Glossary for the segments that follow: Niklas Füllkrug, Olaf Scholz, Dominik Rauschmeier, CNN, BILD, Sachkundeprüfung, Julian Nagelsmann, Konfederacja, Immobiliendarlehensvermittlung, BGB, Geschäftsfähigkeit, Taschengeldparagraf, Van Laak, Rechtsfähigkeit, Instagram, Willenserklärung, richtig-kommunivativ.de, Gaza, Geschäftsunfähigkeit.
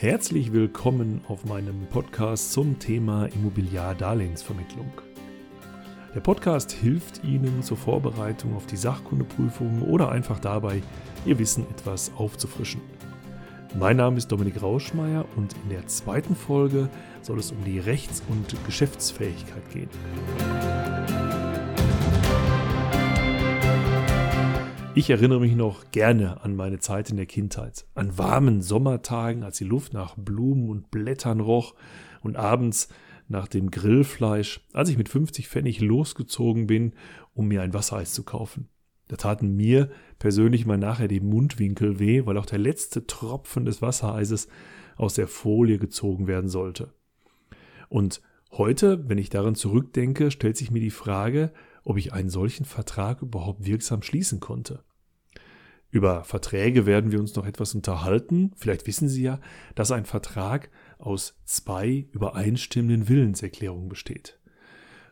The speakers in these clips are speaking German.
Herzlich willkommen auf meinem Podcast zum Thema Immobiliendarlehensvermittlung. Der Podcast hilft Ihnen zur Vorbereitung auf die Sachkundeprüfung oder einfach dabei, Ihr Wissen etwas aufzufrischen. Mein Name ist Dominik Rauschmeier und in der zweiten Folge soll es um die Rechts- und Geschäftsfähigkeit gehen. Ich erinnere mich noch gerne an meine Zeit in der Kindheit, an warmen Sommertagen, als die Luft nach Blumen und Blättern roch und abends nach dem Grillfleisch, als ich mit 50 Pfennig losgezogen bin, um mir ein Wassereis zu kaufen. Da taten mir persönlich mal nachher die Mundwinkel weh, weil auch der letzte Tropfen des Wassereises aus der Folie gezogen werden sollte. Und heute, wenn ich daran zurückdenke, stellt sich mir die Frage, ob ich einen solchen Vertrag überhaupt wirksam schließen konnte. Über Verträge werden wir uns noch etwas unterhalten. Vielleicht wissen Sie ja, dass ein Vertrag aus zwei übereinstimmenden Willenserklärungen besteht.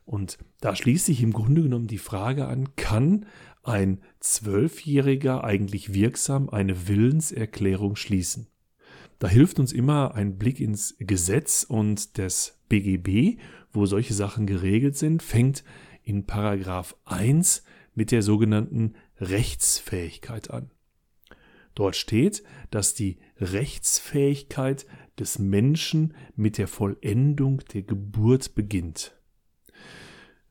Und da schließt sich im Grunde genommen die Frage an, kann ein 12-Jähriger eigentlich wirksam eine Willenserklärung schließen? Da hilft uns immer ein Blick ins Gesetz und des BGB, wo solche Sachen geregelt sind, fängt in Paragraph 1 mit der sogenannten Rechtsfähigkeit an. Dort steht, dass die Rechtsfähigkeit des Menschen mit der Vollendung der Geburt beginnt.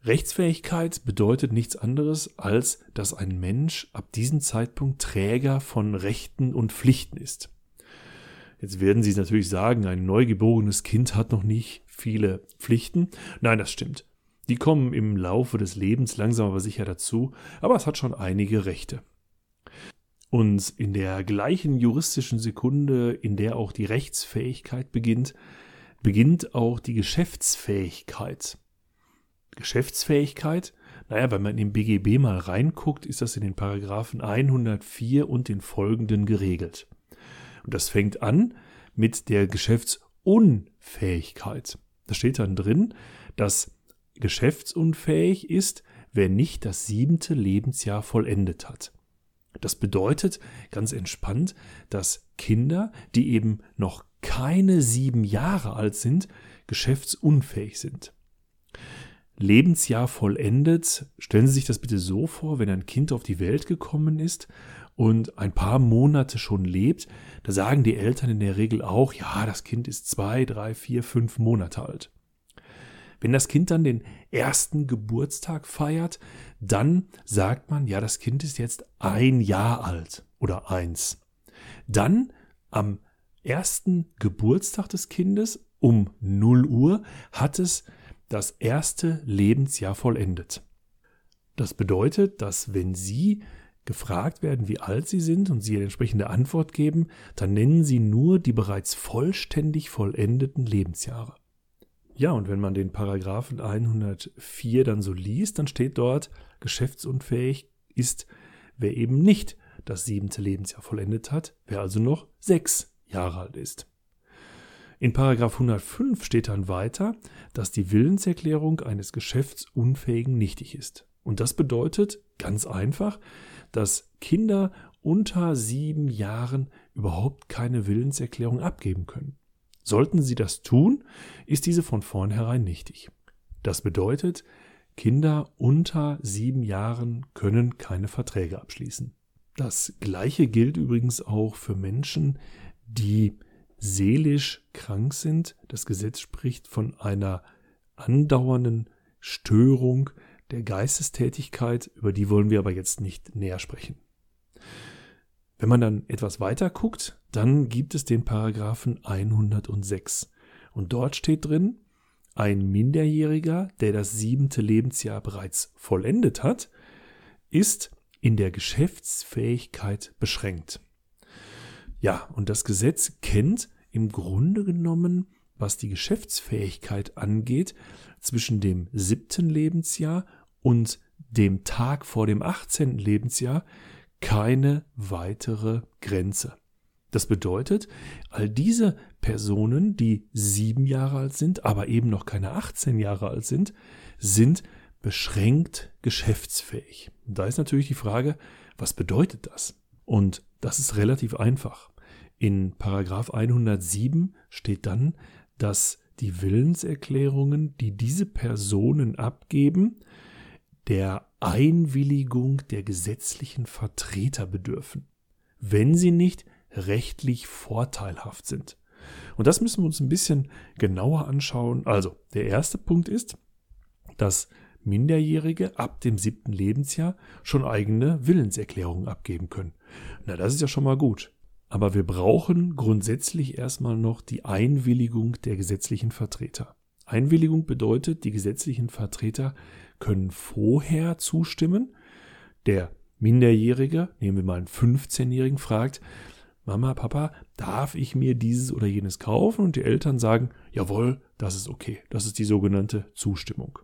Rechtsfähigkeit bedeutet nichts anderes, als dass ein Mensch ab diesem Zeitpunkt Träger von Rechten und Pflichten ist. Jetzt werden Sie natürlich sagen, ein neugeborenes Kind hat noch nicht viele Pflichten. Nein, das stimmt. Die kommen im Laufe des Lebens langsam aber sicher dazu, aber es hat schon einige Rechte. Und in der gleichen juristischen Sekunde, in der auch die Rechtsfähigkeit beginnt, beginnt auch die Geschäftsfähigkeit. Geschäftsfähigkeit? Naja, wenn man im BGB mal reinguckt, ist das in den Paragraphen 104 und den folgenden geregelt. Und das fängt an mit der Geschäftsunfähigkeit. Da steht dann drin, dass geschäftsunfähig ist, wer nicht das 7. Lebensjahr vollendet hat. Das bedeutet ganz entspannt, dass Kinder, die eben noch keine 7 Jahre alt sind, geschäftsunfähig sind. Lebensjahr vollendet, stellen Sie sich das bitte so vor, wenn ein Kind auf die Welt gekommen ist und ein paar Monate schon lebt, da sagen die Eltern in der Regel auch, ja, das Kind ist 2, 3, 4, 5 Monate alt. Wenn das Kind dann den ersten Geburtstag feiert, dann sagt man, ja, das Kind ist jetzt 1 Jahr alt oder 1. Dann am ersten Geburtstag des Kindes um 0 Uhr hat es das erste Lebensjahr vollendet. Das bedeutet, dass wenn Sie gefragt werden, wie alt Sie sind und Sie eine entsprechende Antwort geben, dann nennen Sie nur die bereits vollständig vollendeten Lebensjahre. Ja, und wenn man den Paragraphen 104 dann so liest, dann steht dort, geschäftsunfähig ist, wer eben nicht das 7. Lebensjahr vollendet hat, wer also noch 6 Jahre alt ist. In Paragraph 105 steht dann weiter, dass die Willenserklärung eines Geschäftsunfähigen nichtig ist. Und das bedeutet ganz einfach, dass Kinder unter 7 Jahren überhaupt keine Willenserklärung abgeben können. Sollten Sie das tun, ist diese von vornherein nichtig. Das bedeutet, Kinder unter 7 Jahren können keine Verträge abschließen. Das Gleiche gilt übrigens auch für Menschen, die seelisch krank sind. Das Gesetz spricht von einer andauernden Störung der Geistestätigkeit, über die wollen wir aber jetzt nicht näher sprechen. Wenn man dann etwas weiter guckt, dann gibt es den Paragraphen 106. Und dort steht drin, ein Minderjähriger, der das 7. Lebensjahr bereits vollendet hat, ist in der Geschäftsfähigkeit beschränkt. Ja, und das Gesetz kennt im Grunde genommen, was die Geschäftsfähigkeit angeht, zwischen dem 7. Lebensjahr und dem Tag vor dem 18. Lebensjahr keine weitere Grenze. Das bedeutet, all diese Personen, die 7 Jahre alt sind, aber eben noch keine 18 Jahre alt sind, sind beschränkt geschäftsfähig. Und da ist natürlich die Frage, was bedeutet das? Und das ist relativ einfach. In Paragraf 107 steht dann, dass die Willenserklärungen, die diese Personen abgeben, der Einwilligung der gesetzlichen Vertreter bedürfen, wenn sie nicht rechtlich vorteilhaft sind. Und das müssen wir uns ein bisschen genauer anschauen. Also, der erste Punkt ist, dass Minderjährige ab dem 7. Lebensjahr schon eigene Willenserklärungen abgeben können. Na, das ist ja schon mal gut. Aber wir brauchen grundsätzlich erstmal noch die Einwilligung der gesetzlichen Vertreter. Einwilligung bedeutet, die gesetzlichen Vertreter können vorher zustimmen. Der Minderjährige, nehmen wir mal einen 15-Jährigen, fragt: Mama, Papa, darf ich mir dieses oder jenes kaufen? Und die Eltern sagen: Jawohl, das ist okay. Das ist die sogenannte Zustimmung.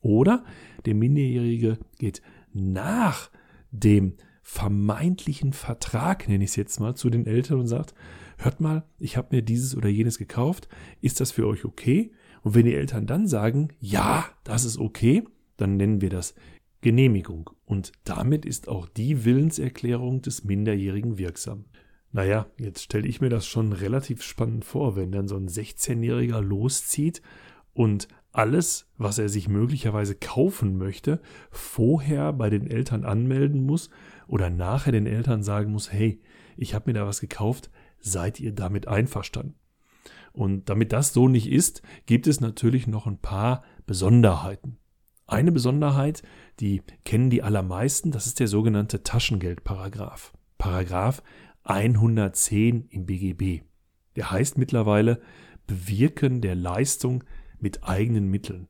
Oder der Minderjährige geht nach dem vermeintlichen Vertrag, nenne ich es jetzt mal, zu den Eltern und sagt: Hört mal, ich habe mir dieses oder jenes gekauft, ist das für euch okay? Und wenn die Eltern dann sagen, ja, das ist okay, dann nennen wir das Genehmigung. Und damit ist auch die Willenserklärung des Minderjährigen wirksam. Naja, jetzt stelle ich mir das schon relativ spannend vor, wenn dann so ein 16-Jähriger loszieht und alles, was er sich möglicherweise kaufen möchte, vorher bei den Eltern anmelden muss oder nachher den Eltern sagen muss: Hey, ich habe mir da was gekauft, seid ihr damit einverstanden? Und damit das so nicht ist, gibt es natürlich noch ein paar Besonderheiten. Eine Besonderheit, die kennen die allermeisten, das ist der sogenannte Taschengeldparagraf. Paragraf 110 im BGB. Der heißt mittlerweile Bewirken der Leistung mit eigenen Mitteln.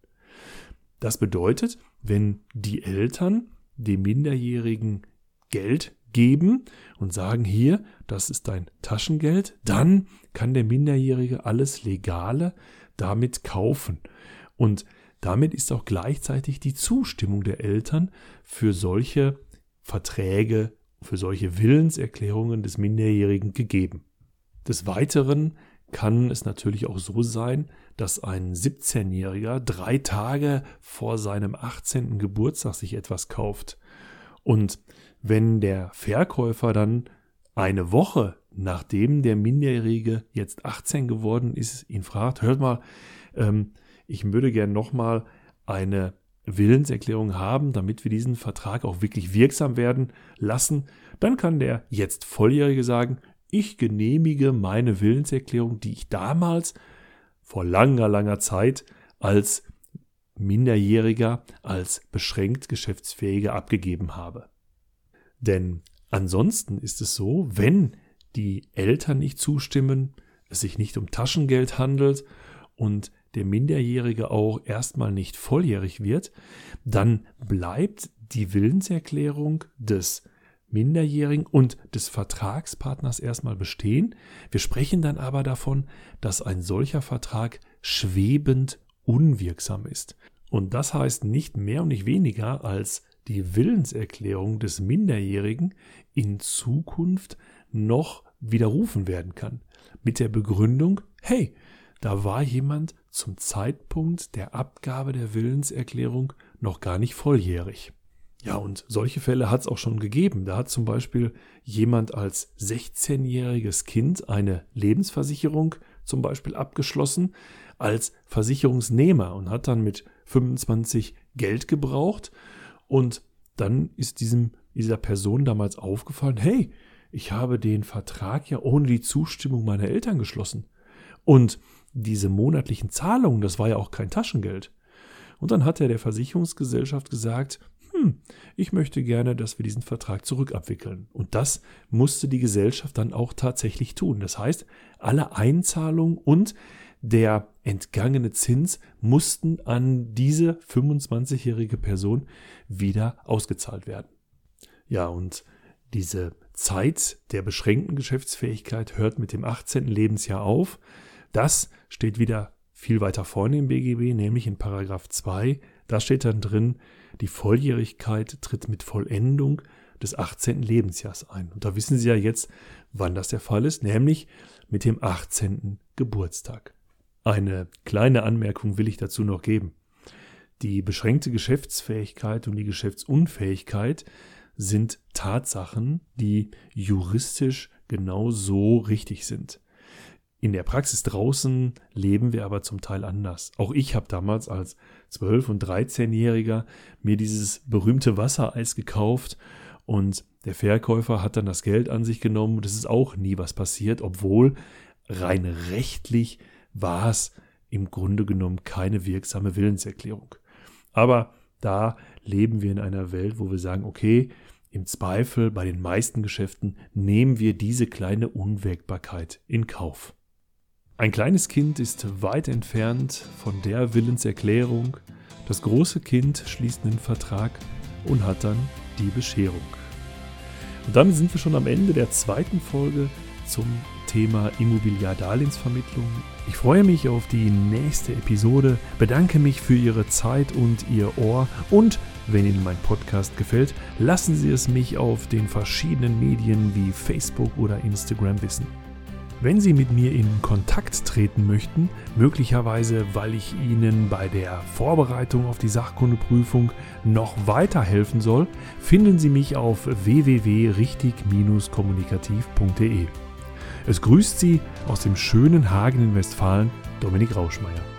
Das bedeutet, wenn die Eltern dem Minderjährigen Geld geben und sagen: Hier, das ist dein Taschengeld, dann kann der Minderjährige alles Legale damit kaufen. Und damit ist auch gleichzeitig die Zustimmung der Eltern für solche Verträge, für solche Willenserklärungen des Minderjährigen gegeben. Des Weiteren kann es natürlich auch so sein, dass ein 17-Jähriger 3 Tage vor seinem 18. Geburtstag sich etwas kauft. Und wenn der Verkäufer dann eine Woche, nachdem der Minderjährige jetzt 18 geworden ist, ihn fragt: Hört mal, ich würde gerne nochmal eine Willenserklärung haben, damit wir diesen Vertrag auch wirklich wirksam werden lassen, dann kann der jetzt Volljährige sagen: Ich genehmige meine Willenserklärung, die ich damals vor langer, langer Zeit als Minderjähriger, als beschränkt Geschäftsfähiger abgegeben habe. Denn ansonsten ist es so, wenn die Eltern nicht zustimmen, es sich nicht um Taschengeld handelt und der Minderjährige auch erstmal nicht volljährig wird, dann bleibt die Willenserklärung des Minderjährigen und des Vertragspartners erstmal bestehen. Wir sprechen dann aber davon, dass ein solcher Vertrag schwebend unwirksam ist. Und das heißt nicht mehr und nicht weniger, als die Willenserklärung des Minderjährigen in Zukunft noch widerrufen werden kann. Mit der Begründung: Hey, da war jemand zum Zeitpunkt der Abgabe der Willenserklärung noch gar nicht volljährig. Ja, und solche Fälle hat es auch schon gegeben. Da hat zum Beispiel jemand als 16-jähriges Kind eine Lebensversicherung zum Beispiel abgeschlossen als Versicherungsnehmer und hat dann mit 25 Geld gebraucht. Und dann ist dieser Person damals aufgefallen: Hey, ich habe den Vertrag ja ohne die Zustimmung meiner Eltern geschlossen. Und diese monatlichen Zahlungen, das war ja auch kein Taschengeld. Und dann hat er der Versicherungsgesellschaft gesagt: Ich möchte gerne, dass wir diesen Vertrag zurückabwickeln. Und das musste die Gesellschaft dann auch tatsächlich tun. Das heißt, alle Einzahlungen und der entgangene Zins mussten an diese 25-jährige Person wieder ausgezahlt werden. Ja, und diese Zeit der beschränkten Geschäftsfähigkeit hört mit dem 18. Lebensjahr auf. Das steht wieder viel weiter vorne im BGB, nämlich in Paragraph 2. Da steht dann drin: Die Volljährigkeit tritt mit Vollendung des 18. Lebensjahres ein. Und da wissen Sie ja jetzt, wann das der Fall ist, nämlich mit dem 18. Geburtstag. Eine kleine Anmerkung will ich dazu noch geben. Die beschränkte Geschäftsfähigkeit und die Geschäftsunfähigkeit sind Tatsachen, die juristisch genau so richtig sind. In der Praxis draußen leben wir aber zum Teil anders. Auch ich habe damals als 12- und 13-Jähriger mir dieses berühmte Wassereis gekauft und der Verkäufer hat dann das Geld an sich genommen und es ist auch nie was passiert, obwohl rein rechtlich war es im Grunde genommen keine wirksame Willenserklärung. Aber da leben wir in einer Welt, wo wir sagen, okay, im Zweifel bei den meisten Geschäften nehmen wir diese kleine Unwägbarkeit in Kauf. Ein kleines Kind ist weit entfernt von der Willenserklärung. Das große Kind schließt einen Vertrag und hat dann die Bescherung. Und damit sind wir schon am Ende der zweiten Folge zum Thema Immobiliendarlehensvermittlung. Ich freue mich auf die nächste Episode, bedanke mich für Ihre Zeit und Ihr Ohr und wenn Ihnen mein Podcast gefällt, lassen Sie es mich auf den verschiedenen Medien wie Facebook oder Instagram wissen. Wenn Sie mit mir in Kontakt treten möchten, möglicherweise weil ich Ihnen bei der Vorbereitung auf die Sachkundeprüfung noch weiterhelfen soll, finden Sie mich auf www.richtig-kommunikativ.de. Es grüßt Sie aus dem schönen Hagen in Westfalen, Dominik Rauschmeier.